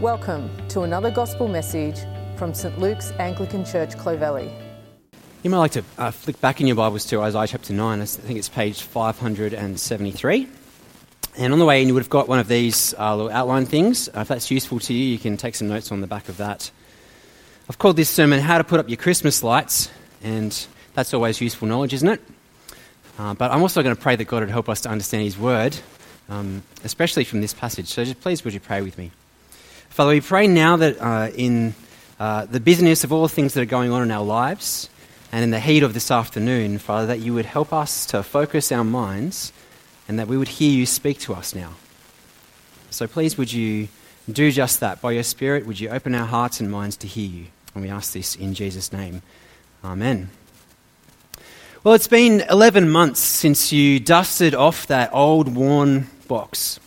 Welcome to another gospel message from St. Luke's Anglican Church, Clovelly. You might like to flick back in your Bibles to Isaiah chapter 9. I think it's page 573. And on the way in, you would have got one of these little outline things. If that's useful to you, you can take some notes on the back of that. I've called this sermon, How to Put Up Your Christmas Lights, and that's always useful knowledge, isn't it? But I'm also going to pray that God would help us to understand His Word, especially from this passage. So just please would you pray with me. Father, we pray now that in the busyness of all the things that are going on in our lives and in the heat of this afternoon, Father, that you would help us to focus our minds and that we would hear you speak to us now. So please would you do just that. By your Spirit, would you open our hearts and minds to hear you? And we ask this in Jesus' name. Amen. Well, it's been 11 months since you dusted off that old, worn box.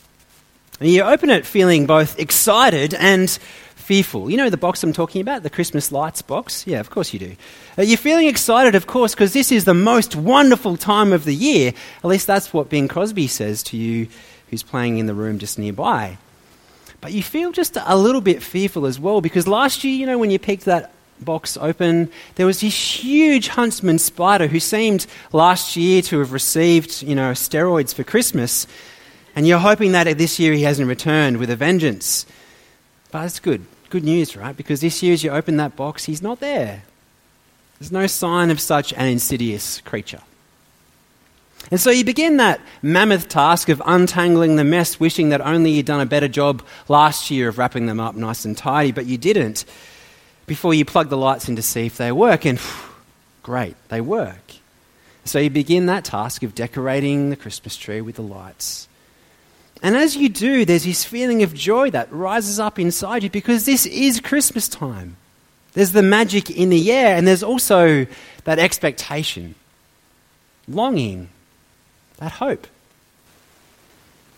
And you open it feeling both excited and fearful. You know the box I'm talking about, the Christmas lights box? Yeah, of course you do. You're feeling excited, of course, because this is the most wonderful time of the year. At least that's what Bing Crosby says to you, who's playing in the room just nearby. But you feel just a little bit fearful as well, because last year, you know, when you picked that box open, there was this huge huntsman spider who seemed last year to have received, you know, steroids for Christmas. And you're hoping that this year he hasn't returned with a vengeance. But it's good news, right? Because this year as you open that box, he's not there. There's no sign of such an insidious creature. And so you begin that mammoth task of untangling the mess, wishing that only you'd done a better job last year of wrapping them up nice and tidy, but you didn't, before you plug the lights in to see if they work. And great, they work. So you begin that task of decorating the Christmas tree with the lights. And as you do, there's this feeling of joy that rises up inside you because this is Christmas time. There's the magic in the air, and there's also that expectation, longing, that hope.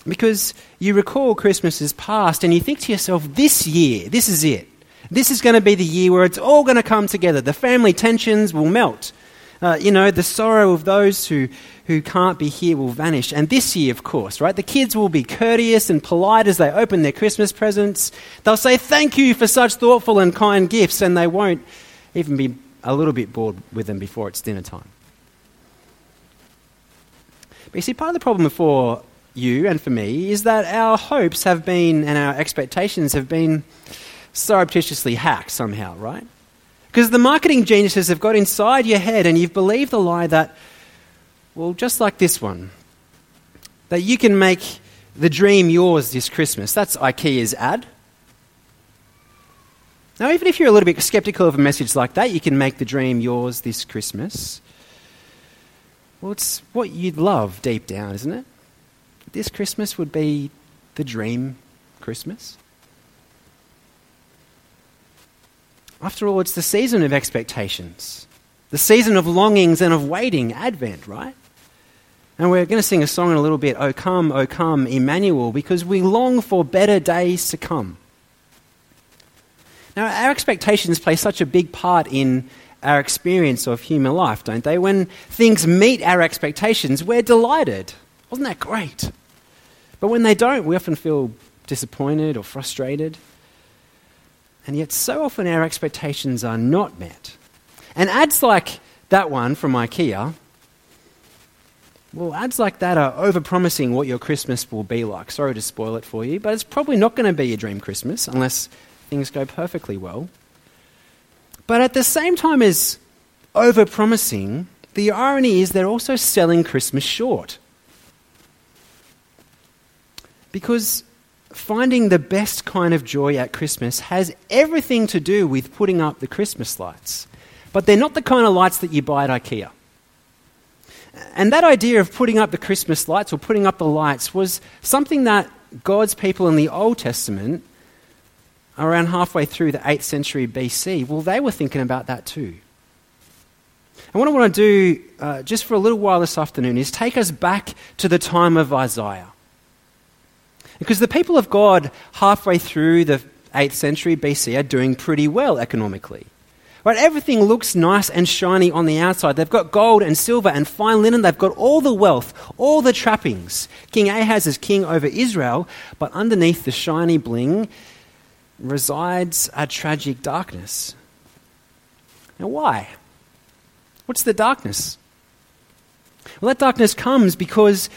Because you recall Christmas's past and you think to yourself, this year, this is it. This is going to be the year where it's all going to come together. The family tensions will melt. The sorrow of those who can't be here will vanish. And this year, of course, right, the kids will be courteous and polite as they open their Christmas presents. They'll say, thank you for such thoughtful and kind gifts, and they won't even be a little bit bored with them before it's dinner time. But you see, part of the problem for you and for me is that our hopes have been, and our expectations have been surreptitiously hacked somehow, right? Because the marketing geniuses have got inside your head and you've believed the lie that, well, just like this one, that you can make the dream yours this Christmas. That's IKEA's ad. Now, even if you're a little bit skeptical of a message like that, you can make the dream yours this Christmas. Well, it's what you'd love deep down, isn't it? This Christmas would be the dream Christmas. After all, it's the season of expectations, the season of longings and of waiting, Advent, right? And we're going to sing a song in a little bit, O come, Emmanuel, because we long for better days to come. Now, our expectations play such a big part in our experience of human life, don't they? When things meet our expectations, we're delighted. Wasn't that great? But when they don't, we often feel disappointed or frustrated. And yet so often our expectations are not met. And ads like that one from IKEA, well, ads like that are overpromising what your Christmas will be like. Sorry to spoil it for you, but it's probably not going to be your dream Christmas unless things go perfectly well. But at the same time as overpromising, the irony is they're also selling Christmas short. Because finding the best kind of joy at Christmas has everything to do with putting up the Christmas lights. But they're not the kind of lights that you buy at IKEA. And that idea of putting up the Christmas lights or putting up the lights was something that God's people in the Old Testament, around halfway through the 8th century BC, well, they were thinking about that too. And what I want to do just for a little while this afternoon is take us back to the time of Isaiah. Because the people of God halfway through the 8th century BC are doing pretty well economically. Right? Everything looks nice and shiny on the outside. They've got gold and silver and fine linen. They've got all the wealth, all the trappings. King Ahaz is king over Israel, but underneath the shiny bling, resides a tragic darkness. Now, why? What's the darkness? Well, that darkness comes because,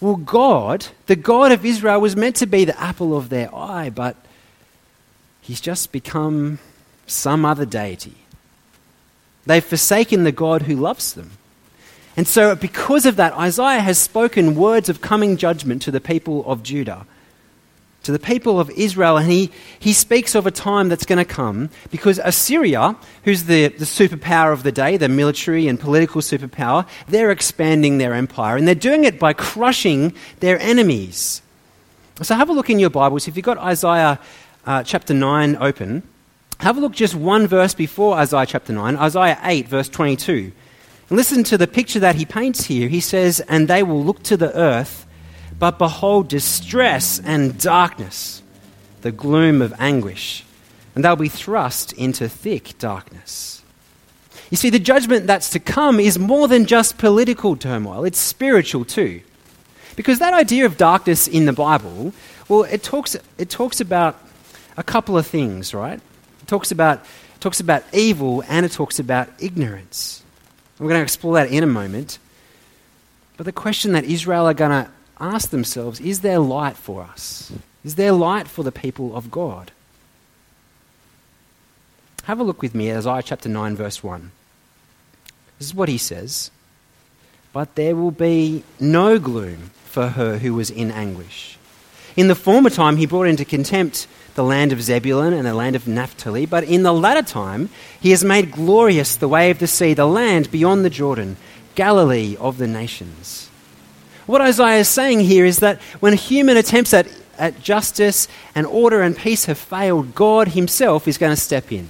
well, God, the God of Israel, was meant to be the apple of their eye, but he's just become some other deity. They've forsaken the God who loves them. And so because of that, Isaiah has spoken words of coming judgment to the people of Judah, to the people of Israel, and he speaks of a time that's going to come because Assyria, who's the superpower of the day, the military and political superpower, they're expanding their empire, and they're doing it by crushing their enemies. So have a look in your Bibles. If you've got Isaiah chapter 9 open, have a look just one verse before Isaiah chapter 9, Isaiah 8 verse 22. And listen to the picture that he paints here. He says, "And they will look to the earth, but behold distress and darkness, the gloom of anguish, and they'll be thrust into thick darkness." You see, the judgment that's to come is more than just political turmoil, it's spiritual too. Because that idea of darkness in the Bible, well, it talks about a couple of things, right? It talks about evil and it talks about ignorance. We're going to explore that in a moment. But the question that Israel are going to ask themselves, is there light for us? Is there light for the people of God? Have a look with me at Isaiah chapter 9 verse 1. This is what he says. "But there will be no gloom for her who was in anguish. In the former time he brought into contempt the land of Zebulun and the land of Naphtali, but in the latter time he has made glorious the way of the sea, the land beyond the Jordan, Galilee of the nations." What Isaiah is saying here is that when human attempts at justice and order and peace have failed, God himself is going to step in.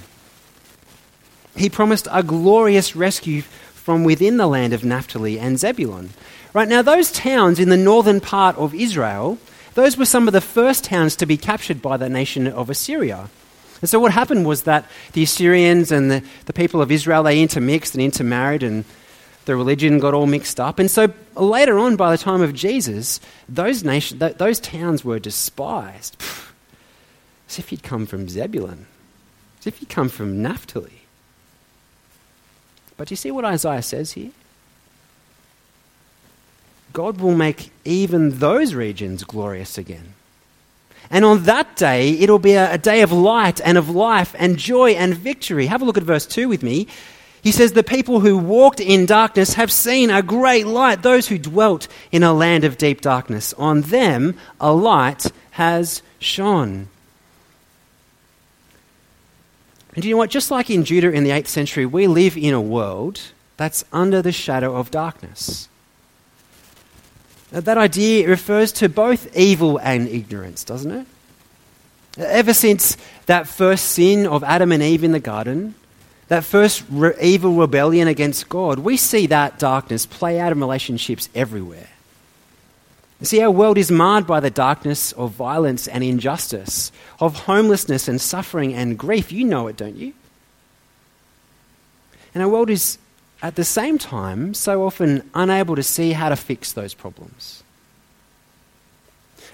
He promised a glorious rescue from within the land of Naphtali and Zebulun. Right now, those towns in the northern part of Israel, those were some of the first towns to be captured by the nation of Assyria. And so what happened was that the Assyrians and the people of Israel, they intermixed and intermarried, and the religion got all mixed up. And so later on, by the time of Jesus, those towns were despised. As if he'd come from Zebulun. As if he'd come from Naphtali. But do you see what Isaiah says here? God will make even those regions glorious again. And on that day, it'll be a day of light and of life and joy and victory. Have a look at verse 2 with me. He says, "The people who walked in darkness have seen a great light. Those who dwelt in a land of deep darkness, on them a light has shone." And do you know what? Just like in Judah in the 8th century, we live in a world that's under the shadow of darkness. That idea refers to both evil and ignorance, doesn't it? Ever since that first sin of Adam and Eve in the garden, that first evil rebellion against God, we see that darkness play out in relationships everywhere. You see, our world is marred by the darkness of violence and injustice, of homelessness and suffering and grief. You know it, don't you? And our world is, at the same time, so often unable to see how to fix those problems.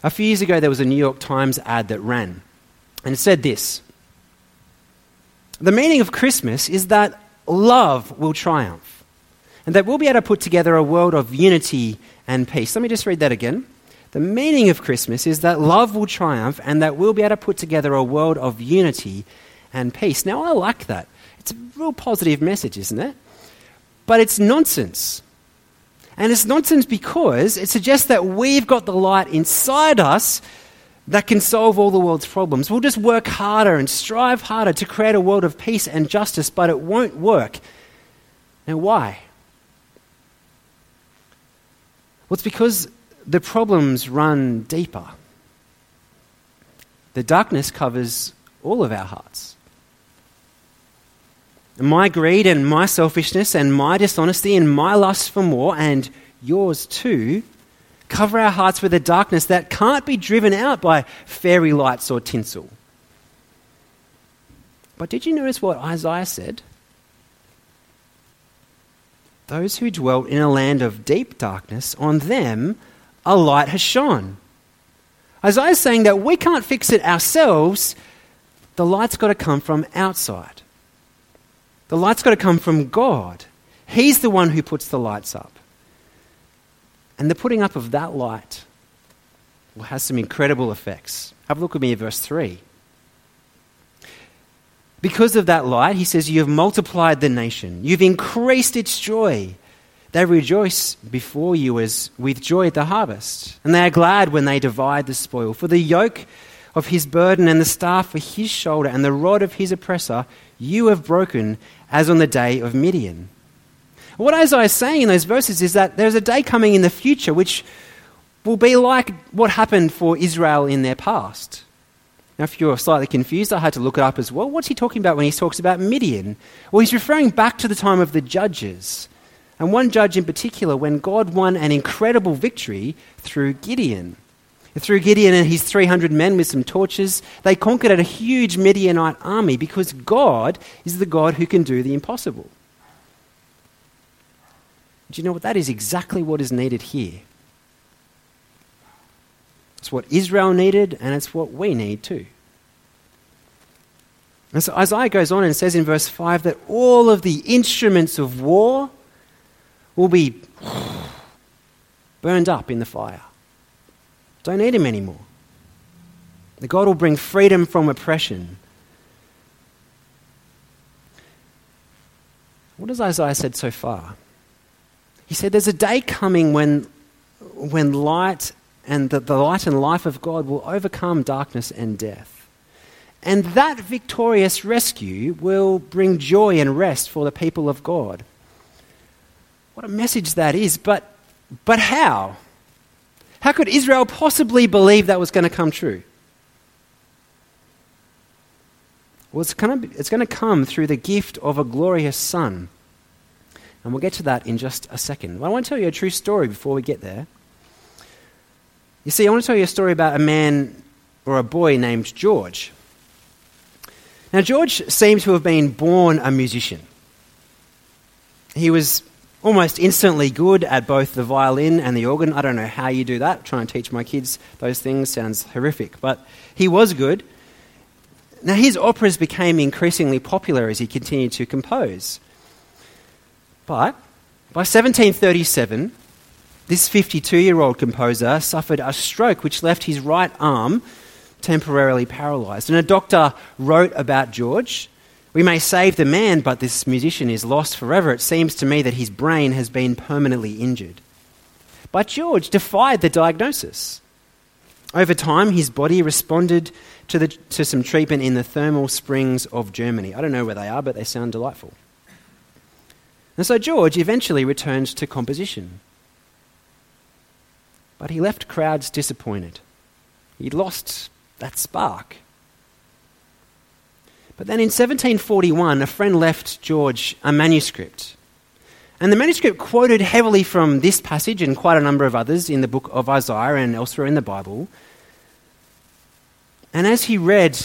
A few years ago, there was a New York Times ad that ran, and it said this: "The meaning of Christmas is that love will triumph, and that we'll be able to put together a world of unity and peace." Let me just read that again. "The meaning of Christmas is that love will triumph, and that we'll be able to put together a world of unity and peace." Now, I like that. It's a real positive message, isn't it? But it's nonsense. And it's nonsense because it suggests that we've got the light inside us that can solve all the world's problems. We'll just work harder and strive harder to create a world of peace and justice, but it won't work. Now, why? Well, it's because the problems run deeper. The darkness covers all of our hearts. My greed and my selfishness and my dishonesty and my lust for more and yours too cover our hearts with a darkness that can't be driven out by fairy lights or tinsel. But did you notice what Isaiah said? "Those who dwelt in a land of deep darkness, on them a light has shone." Isaiah is saying that we can't fix it ourselves, The light's got to come from outside. The light's got to come from God. He's the one who puts the lights up. And the putting up of that light has some incredible effects. Have a look with me at verse 3. Because of that light, he says, you have multiplied the nation. You've increased its joy. They rejoice before you as with joy at the harvest. And they are glad when they divide the spoil. For the yoke of his burden and the staff for his shoulder and the rod of his oppressor, you have broken as on the day of Midian. What Isaiah is saying in those verses is that there's a day coming in the future which will be like what happened for Israel in their past. Now, if you're slightly confused, I had to look it up as well. What's he talking about when he talks about Midian? Well, he's referring back to the time of the judges. And one judge in particular, when God won an incredible victory through Gideon. Through Gideon and his 300 men with some torches, they conquered a huge Midianite army because God is the God who can do the impossible. Do you know what? That is exactly what is needed here. It's what Israel needed, and it's what we need too. And so Isaiah goes on and says in verse 5 that all of the instruments of war will be burned up in the fire. Don't need them anymore. The God will bring freedom from oppression. What has Isaiah said so far? He said there's a day coming when light and that the light and life of God will overcome darkness and death. And that victorious rescue will bring joy and rest for the people of God. What a message that is, but how? How could Israel possibly believe that was going to come true? Well, it's going to come through the gift of a glorious son. And we'll get to that in just a second. Well, I want to tell you a true story before we get there. You see, I want to tell you a story about a man or a boy named George. Now, George seemed to have been born a musician. He was almost instantly good at both the violin and the organ. I don't know how you do that. Trying to teach my kids those things sounds horrific, but he was good. Now, his operas became increasingly popular as he continued to compose. But by 1737... this 52-year-old composer suffered a stroke which left his right arm temporarily paralysed. And a doctor wrote about George, "We may save the man, but this musician is lost forever. It seems to me that his brain has been permanently injured." But George defied the diagnosis. Over time, his body responded to some treatment in the thermal springs of Germany. I don't know where they are, but they sound delightful. And so George eventually returned to composition. But he left crowds disappointed. He lost that spark. But then in 1741, a friend left George a manuscript. And the manuscript quoted heavily from this passage and quite a number of others in the book of Isaiah and elsewhere in the Bible. And as he read,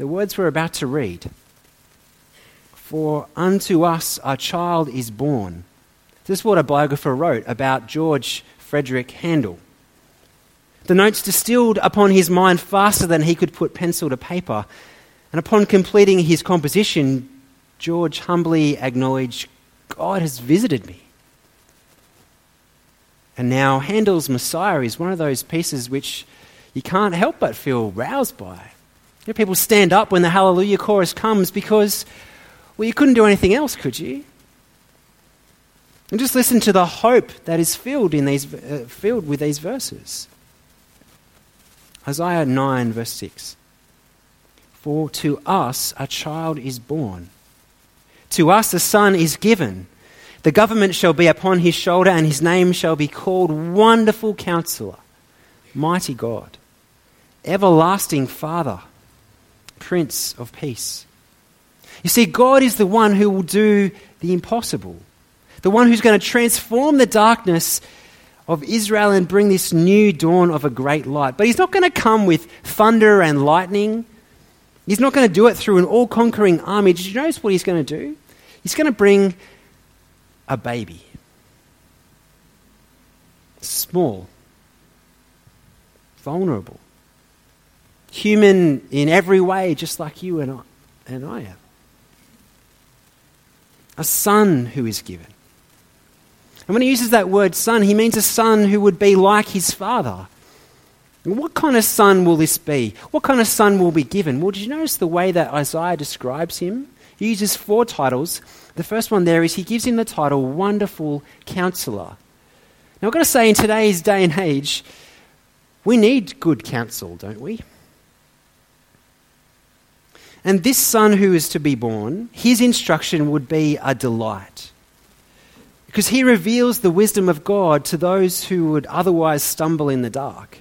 the words we're about to read, "For unto us a child is born." This is what a biographer wrote about George Frederick Handel. The notes distilled upon his mind faster than he could put pencil to paper, and upon completing his composition, George humbly acknowledged, "God has visited me." And now Handel's Messiah is one of those pieces which you can't help but feel roused by. You know, people stand up when the Hallelujah chorus comes because, well, you couldn't do anything else, could you? And just listen to the hope that is filled with these verses. Isaiah 9, verse 6. "For to us a child is born. To us a son is given. The government shall be upon his shoulder, and his name shall be called Wonderful Counselor, Mighty God, Everlasting Father, Prince of Peace." You see, God is the one who will do the impossible. The one who's going to transform the darkness of Israel and bring this new dawn of a great light. But he's not going to come with thunder and lightning. He's not going to do it through an all-conquering army. Did you notice what he's going to do? He's going to bring a baby. Small. Vulnerable. human in every way, just like you and I am. A son who is given. And when he uses that word son, he means a son who would be like his father. And what kind of son will this be? What kind of son will be given? Well, did you notice the way that Isaiah describes him? He uses 4 titles. The first one there is he gives him the title Wonderful Counselor. Now, I've got to say, in today's day and age, we need good counsel, don't we? And this son who is to be born, his instruction would be a delight, because he reveals the wisdom of God to those who would otherwise stumble in the dark.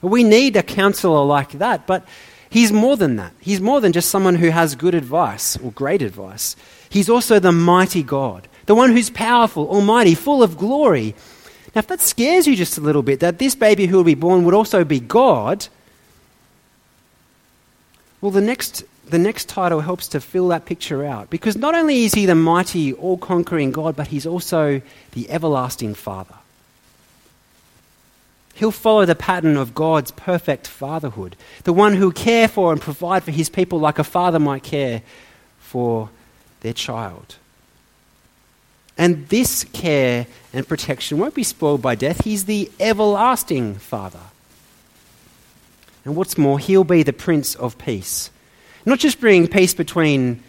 We need a counselor like that, but he's more than that. He's more than just someone who has good advice or great advice. He's also the mighty God, the one who's powerful, almighty, full of glory. Now, if that scares you just a little bit, that this baby who will be born would also be God, well, the next title helps to fill that picture out, because not only is he the mighty, all-conquering God, but he's also the everlasting Father. He'll follow the pattern of God's perfect fatherhood, the one who will care for and provide for his people like a father might care for their child. And this care and protection won't be spoiled by death. He's the everlasting Father. And what's more, he'll be the Prince of Peace. Not just bringing peace between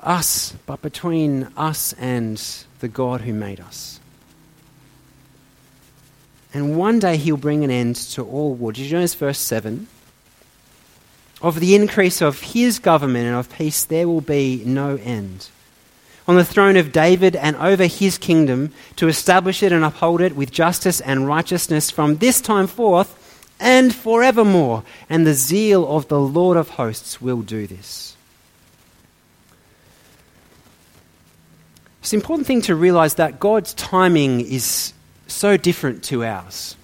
us, but between us and the God who made us. And one day he'll bring an end to all war. Did you notice verse 7? Of the increase of his government and of peace there will be no end. On the throne of David and over his kingdom, to establish it and uphold it with justice and righteousness from this time forth and forevermore. And the zeal of the Lord of hosts will do this. It's an important thing to realize that God's timing is so different to ours,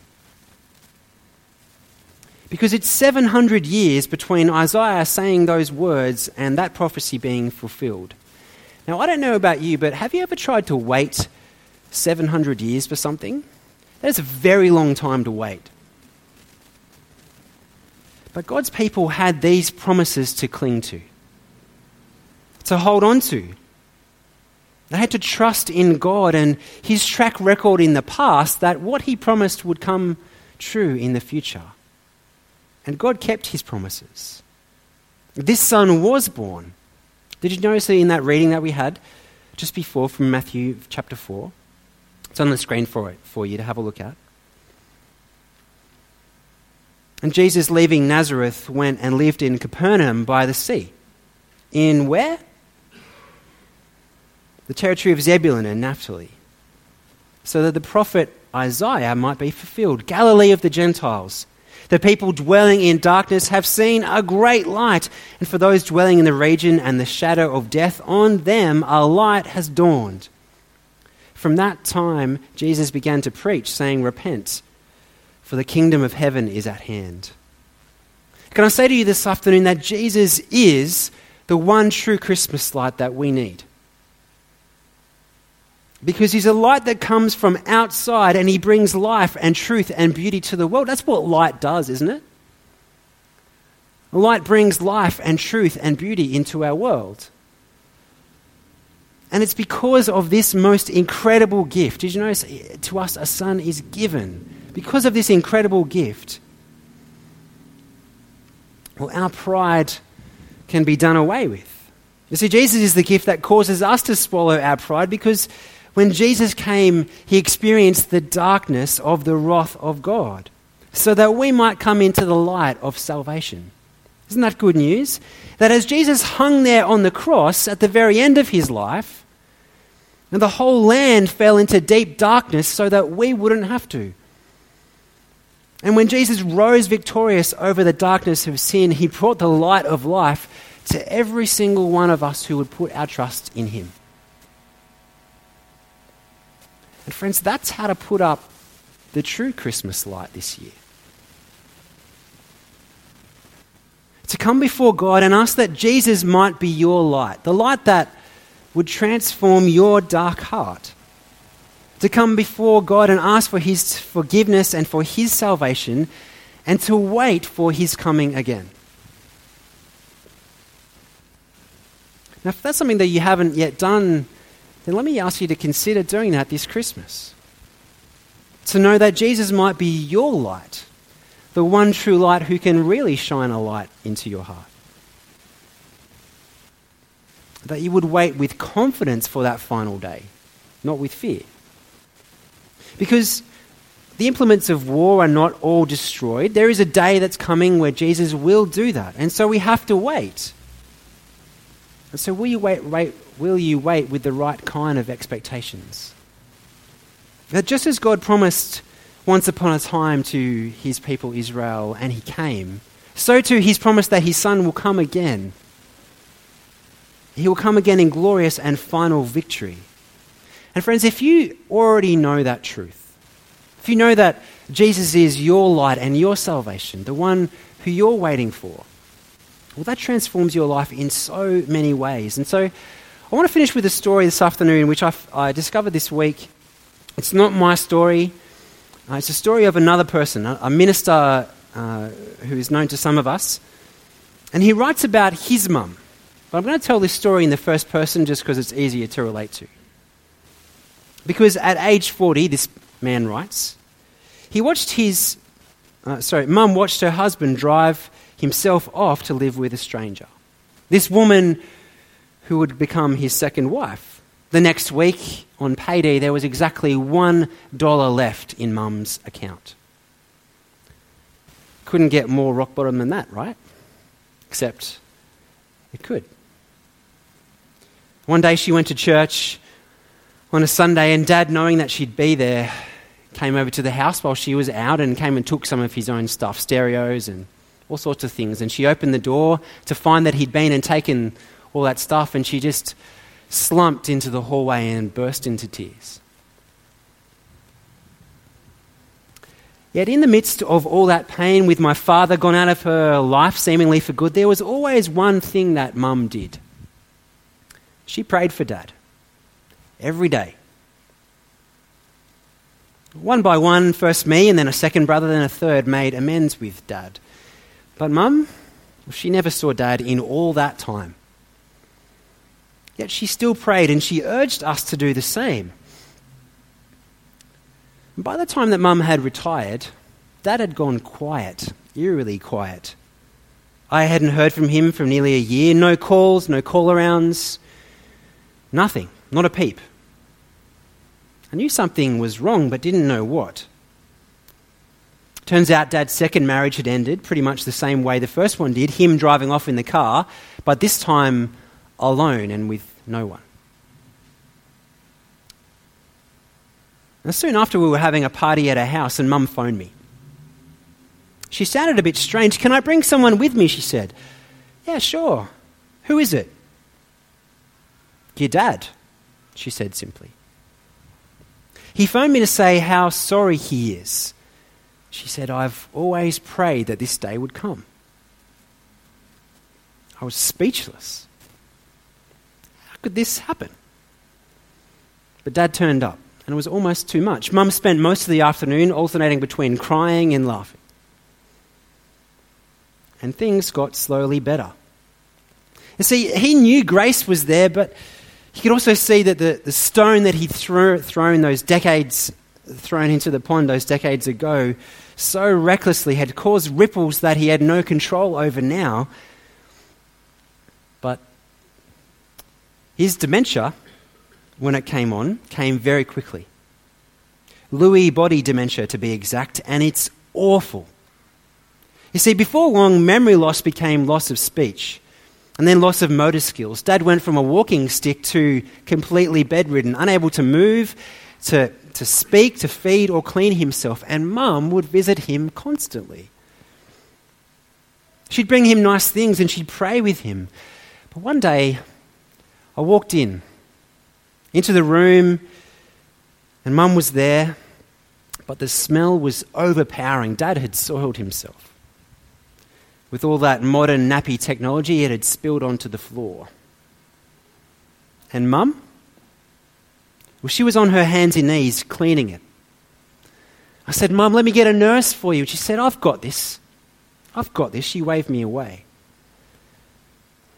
because it's 700 years between Isaiah saying those words and that prophecy being fulfilled. Now, I don't know about you, but have you ever tried to wait 700 years for something? That's a very long time to wait. But God's people had these promises to cling to hold on to. They had to trust in God and his track record in the past that what he promised would come true in the future. And God kept his promises. This son was born. Did you notice that in that reading that we had just before from Matthew chapter 4? It's on the screen for you to have a look at. And Jesus, leaving Nazareth, went and lived in Capernaum by the sea. In where? The territory of Zebulun and Naphtali, so that the prophet Isaiah might be fulfilled. Galilee of the Gentiles, the people dwelling in darkness have seen a great light, and for those dwelling in the region and the shadow of death, on them a light has dawned. From that time, Jesus began to preach, saying, "Repent, for the kingdom of heaven is at hand." Can I say to you this afternoon that Jesus is the one true Christmas light that we need? Because he's a light that comes from outside, and he brings life and truth and beauty to the world. That's what light does, isn't it? Light brings life and truth and beauty into our world. And it's because of this most incredible gift. Did you notice to us a son is given? Because of this incredible gift, well, our pride can be done away with. You see, Jesus is the gift that causes us to swallow our pride, because when Jesus came, he experienced the darkness of the wrath of God so that we might come into the light of salvation. Isn't that good news? That as Jesus hung there on the cross at the very end of his life, and the whole land fell into deep darkness so that we wouldn't have to. And when Jesus rose victorious over the darkness of sin, he brought the light of life to every single one of us who would put our trust in him. And friends, that's how to put up the true Christmas light this year. To come before God and ask that Jesus might be your light, the light that would transform your dark heart. To come before God and ask for his forgiveness and for his salvation, and to wait for his coming again. Now, if that's something that you haven't yet done, then let me ask you to consider doing that this Christmas. To know that Jesus might be your light, the one true light who can really shine a light into your heart. That you would wait with confidence for that final day, not with fear. Because the implements of war are not all destroyed. There is a day that's coming where Jesus will do that. And so we have to wait. And so will you wait with the right kind of expectations? That just as God promised once upon a time to his people Israel, and he came, so too he's promised that his son will come again. He will come again in glorious and final victory. And friends, if you already know that truth, if you know that Jesus is your light and your salvation, the one who you're waiting for, well, that transforms your life in so many ways. And so I want to finish with a story this afternoon, which I discovered this week. It's not my story. It's a story of another person, a minister who is known to some of us. And he writes about his mum. But I'm going to tell this story in the first person just because it's easier to relate to. Because at age 40, this man writes, mum watched her husband drive himself off to live with a stranger. This woman who would become his second wife. The next week on payday, there was exactly $1 left in mum's account. Couldn't get more rock bottom than that, right? Except it could. One day she went to church on a Sunday, and Dad, knowing that she'd be there, came over to the house while she was out and came and took some of his own stuff, stereos and all sorts of things. And she opened the door to find that he'd been and taken all that stuff, and she just slumped into the hallway and burst into tears. Yet in the midst of all that pain, with my father gone out of her life seemingly for good, there was always one thing that Mum did. She prayed for Dad. Every day. One by one, first me and then a second brother, then a third, made amends with Dad. But Mum, she never saw Dad in all that time. Yet she still prayed, and she urged us to do the same. And by the time that Mum had retired, Dad had gone quiet, eerily quiet. I hadn't heard from him for nearly a year. No calls, no call-arounds, nothing. Not a peep. I knew something was wrong, but didn't know what. Turns out Dad's second marriage had ended pretty much the same way the first one did, him driving off in the car, but this time alone and with no one. And soon after, we were having a party at our house, and Mum phoned me. She sounded a bit strange. "Can I bring someone with me?" she said. "Yeah, sure. Who is it?" "Your dad," she said simply. "He phoned me to say how sorry he is." She said, "I've always prayed that this day would come." I was speechless. How could this happen? But Dad turned up, and it was almost too much. Mum spent most of the afternoon alternating between crying and laughing. And things got slowly better. And see, he knew grace was there, but he could also see that the stone that he'd thrown into the pond those decades ago so recklessly had caused ripples that he had no control over now. But his dementia, when it came on, came very quickly. Lewy body dementia, to be exact, and it's awful. You see, before long, memory loss became loss of speech. And then loss of motor skills. Dad went from a walking stick to completely bedridden, unable to move, to speak, to feed or clean himself. And Mum would visit him constantly. She'd bring him nice things and she'd pray with him. But one day, I walked into the room, and Mum was there, but the smell was overpowering. Dad had soiled himself. With all that modern nappy technology, it had spilled onto the floor. And Mum? Well, she was on her hands and knees cleaning it. I said, "Mum, let me get a nurse for you." She said, "I've got this." She waved me away.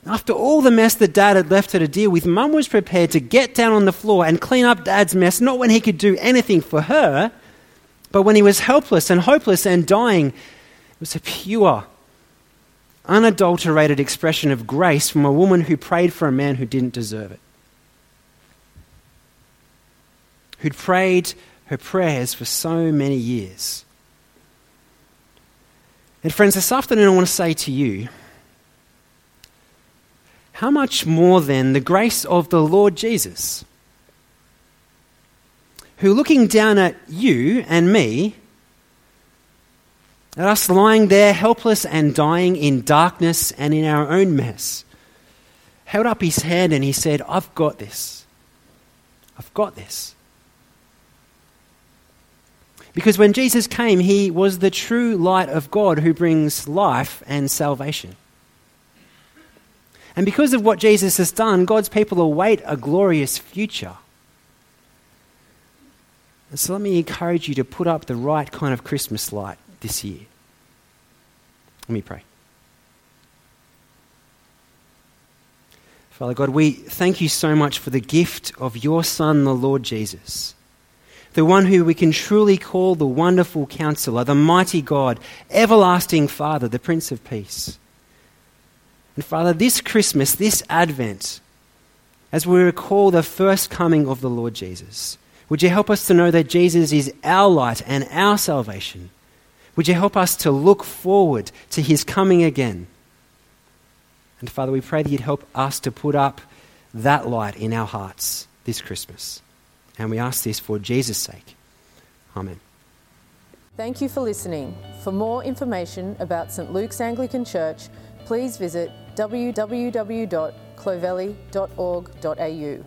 After all the mess that Dad had left her to deal with, Mum was prepared to get down on the floor and clean up Dad's mess, not when he could do anything for her, but when he was helpless and hopeless and dying. It was a pure, unadulterated expression of grace from a woman who prayed for a man who didn't deserve it, who'd prayed her prayers for so many years. And friends, this afternoon I want to say to you, how much more then the grace of the Lord Jesus, who looking down at you and me, at us lying there helpless and dying in darkness and in our own mess, held up his hand and he said, I've got this. I've got this. Because when Jesus came, he was the true light of God who brings life and salvation. And because of what Jesus has done, God's people await a glorious future. And so let me encourage you to put up the right kind of Christmas light this year. Let me pray. Father God, we thank you so much for the gift of your Son, the Lord Jesus, the one who we can truly call the Wonderful Counselor, the Mighty God, Everlasting Father, the Prince of Peace. And Father, this Christmas, this Advent, as we recall the first coming of the Lord Jesus, would you help us to know that Jesus is our light and our salvation? Would you help us to look forward to his coming again? And Father, we pray that you'd help us to put up that light in our hearts this Christmas. And we ask this for Jesus' sake. Amen. Thank you for listening. For more information about St. Luke's Anglican Church, please visit www.clovelly.org.au.